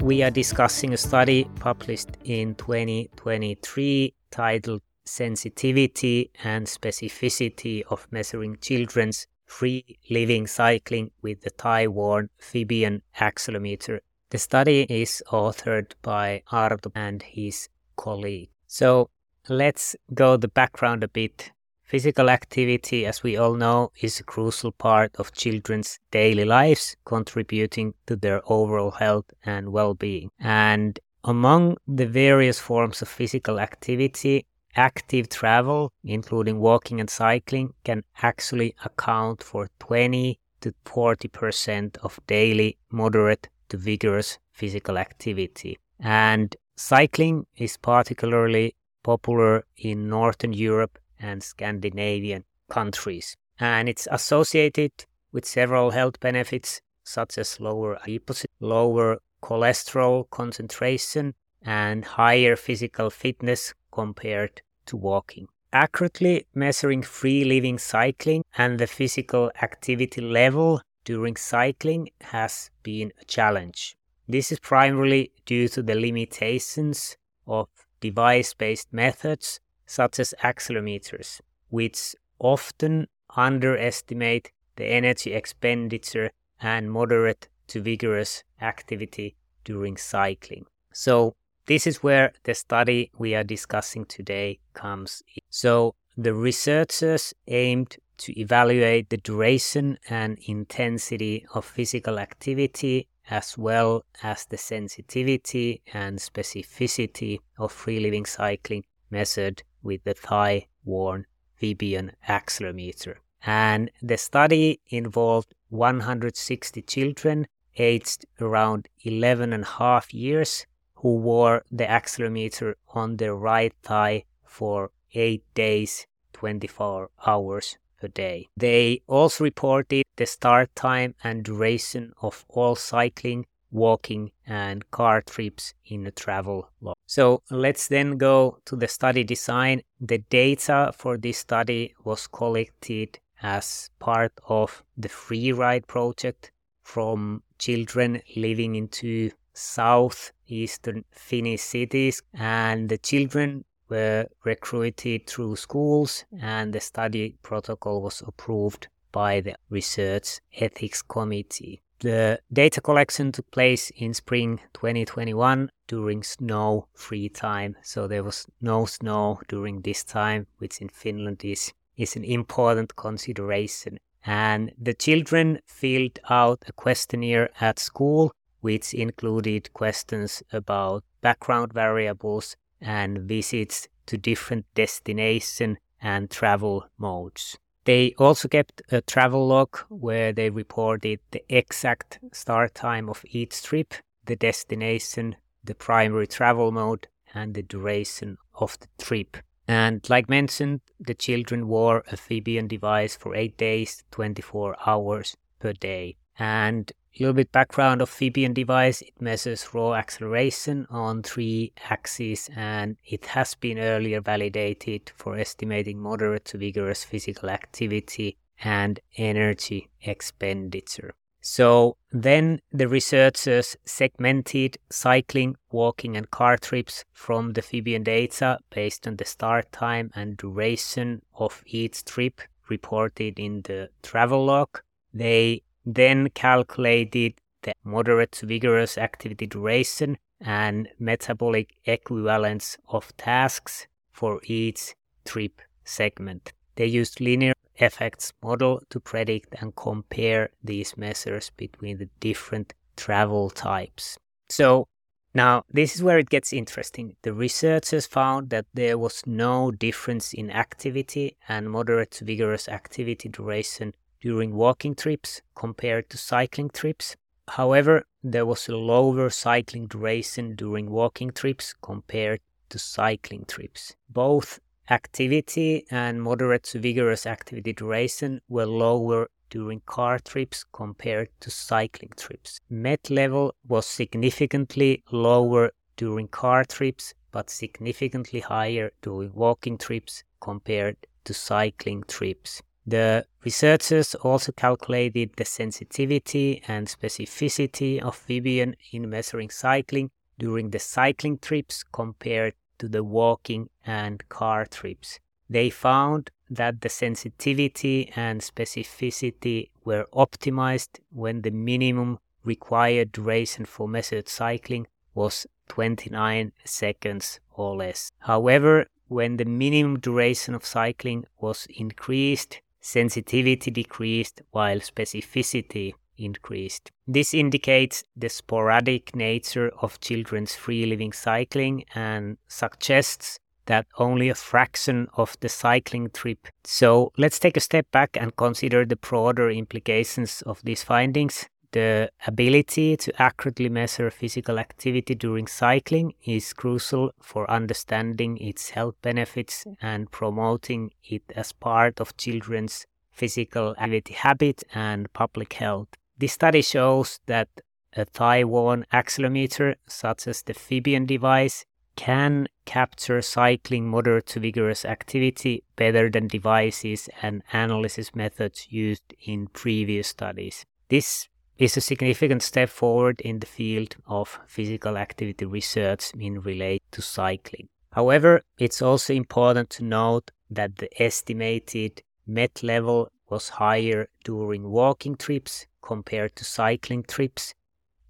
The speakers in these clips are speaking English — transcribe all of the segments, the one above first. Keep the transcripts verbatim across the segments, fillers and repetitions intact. we are discussing a study published in twenty twenty-three titled Sensitivity and Specificity of Measuring Children's Free Living Cycling with the Thai-worn Fibion Accelerometer. The study is authored by Arto and his colleague. So let's go the background a bit. Physical activity, as we all know, is a crucial part of children's daily lives, contributing to their overall health and well-being. And among the various forms of physical activity, active travel, including walking and cycling, can actually account for twenty to forty percent of daily moderate to vigorous physical activity. And cycling is particularly popular in Northern Europe and Scandinavian countries. And it's associated with several health benefits, such as lower adiposity, lower cholesterol concentration, and higher physical fitness compared to walking. Accurately measuring free living cycling and the physical activity level during cycling has been a challenge. This is primarily due to the limitations of device-based methods such as accelerometers, which often underestimate the energy expenditure and moderate to vigorous activity during cycling. So this is where the study we are discussing today comes in. So the researchers aimed to evaluate the duration and intensity of physical activity as well as the sensitivity and specificity of free living cycling measured with the Thai-worn Fibion accelerometer. And the study involved one hundred sixty children aged around eleven and a half years who wore the accelerometer on their right thigh for eight days, twenty-four hours per day. They also reported the start time and duration of all cycling, walking and car trips in a travel log. So let's then go to the study design. The data for this study was collected as part of the Free Ride project from children living in two southeastern Finnish cities, and the children were recruited through schools, and the study protocol was approved by the Research Ethics Committee. The data collection took place in spring twenty twenty-one during snow-free time. So there was no snow during this time, which in Finland is, is an important consideration. And the children filled out a questionnaire at school, which included questions about background variables and visits to different destinations and travel modes. They also kept a travel log where they reported the exact start time of each trip, the destination, the primary travel mode, and the duration of the trip. And like mentioned, the children wore a Fibion device for eight days, twenty-four hours per day. And a little bit background of Fibion device, it measures raw acceleration on three axes, and it has been earlier validated for estimating moderate to vigorous physical activity and energy expenditure. So then the researchers segmented cycling, walking and car trips from the Fibion data based on the start time and duration of each trip reported in the travel log. They then calculated the moderate to vigorous activity duration and metabolic equivalence of tasks for each trip segment. They used linear effects model to predict and compare these measures between the different travel types. So now this is where it gets interesting. The researchers found that there was no difference in activity and moderate to vigorous activity duration during walking trips compared to cycling trips, However, there was a lower cycling duration during walking trips compared to cycling trips. Both activity and moderate to vigorous activity duration were lower during car trips compared to cycling trips. M E T level was significantly lower during car trips, but significantly higher during walking trips compared to cycling trips. The researchers also calculated the sensitivity and specificity of Fibion in measuring cycling during the cycling trips compared to the walking and car trips. They found that the sensitivity and specificity were optimized when the minimum required duration for measured cycling was twenty-nine seconds or less. However, when the minimum duration of cycling was increased, sensitivity decreased while specificity increased. This indicates the sporadic nature of children's free-living cycling and suggests that only a fraction of the cycling trip. So let's take a step back and consider the broader implications of these findings. The ability to accurately measure physical activity during cycling is crucial for understanding its health benefits and promoting it as part of children's physical activity habits and public health. This study shows that a thigh-worn accelerometer, such as the Fibion device, can capture cycling moderate to vigorous activity better than devices and analysis methods used in previous studies. This is a significant step forward in the field of physical activity research in relation to cycling. However, it's also important to note that the estimated M E T level was higher during walking trips compared to cycling trips.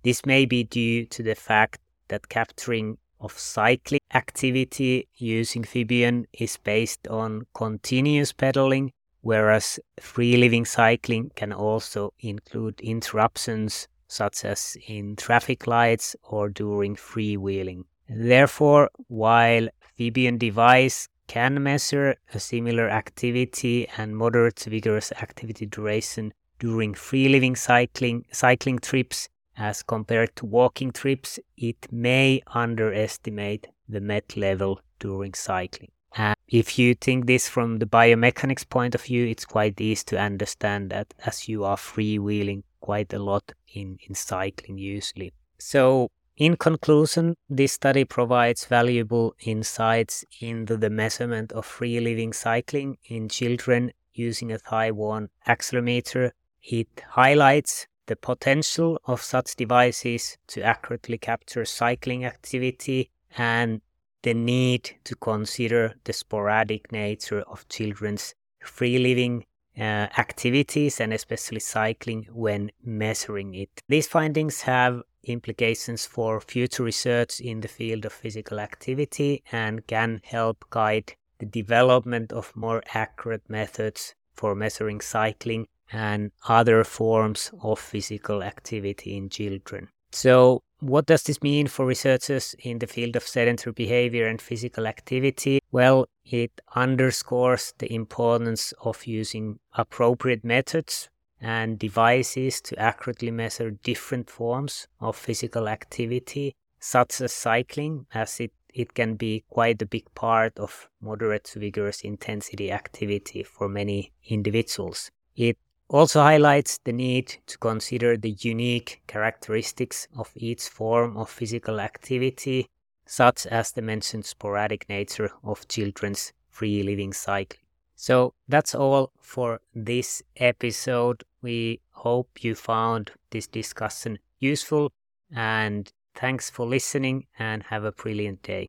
This may be due to the fact that capturing of cycling activity using Fibion is based on continuous pedaling, whereas free-living cycling can also include interruptions such as in traffic lights or during freewheeling. Therefore, while Fibion device can measure a similar activity and moderate to vigorous activity duration during free-living cycling, cycling trips, as compared to walking trips, it may underestimate the M E T level during cycling. And if you think this from the biomechanics point of view, it's quite easy to understand that, as you are freewheeling quite a lot in, in cycling usually. So, in conclusion, this study provides valuable insights into the measurement of free-living cycling in children using a thigh-worn accelerometer. It highlights the potential of such devices to accurately capture cycling activity and the need to consider the sporadic nature of children's free-living uh, activities and especially cycling when measuring it. These findings have implications for future research in the field of physical activity and can help guide the development of more accurate methods for measuring cycling and other forms of physical activity in children. So, what does this mean for researchers in the field of sedentary behavior and physical activity? Well, it underscores the importance of using appropriate methods and devices to accurately measure different forms of physical activity, such as cycling, as it, it can be quite a big part of moderate to vigorous intensity activity for many individuals. It also highlights the need to consider the unique characteristics of each form of physical activity, such as the mentioned sporadic nature of children's free-living cycling. So that's all for this episode. We hope you found this discussion useful, and thanks for listening and have a brilliant day.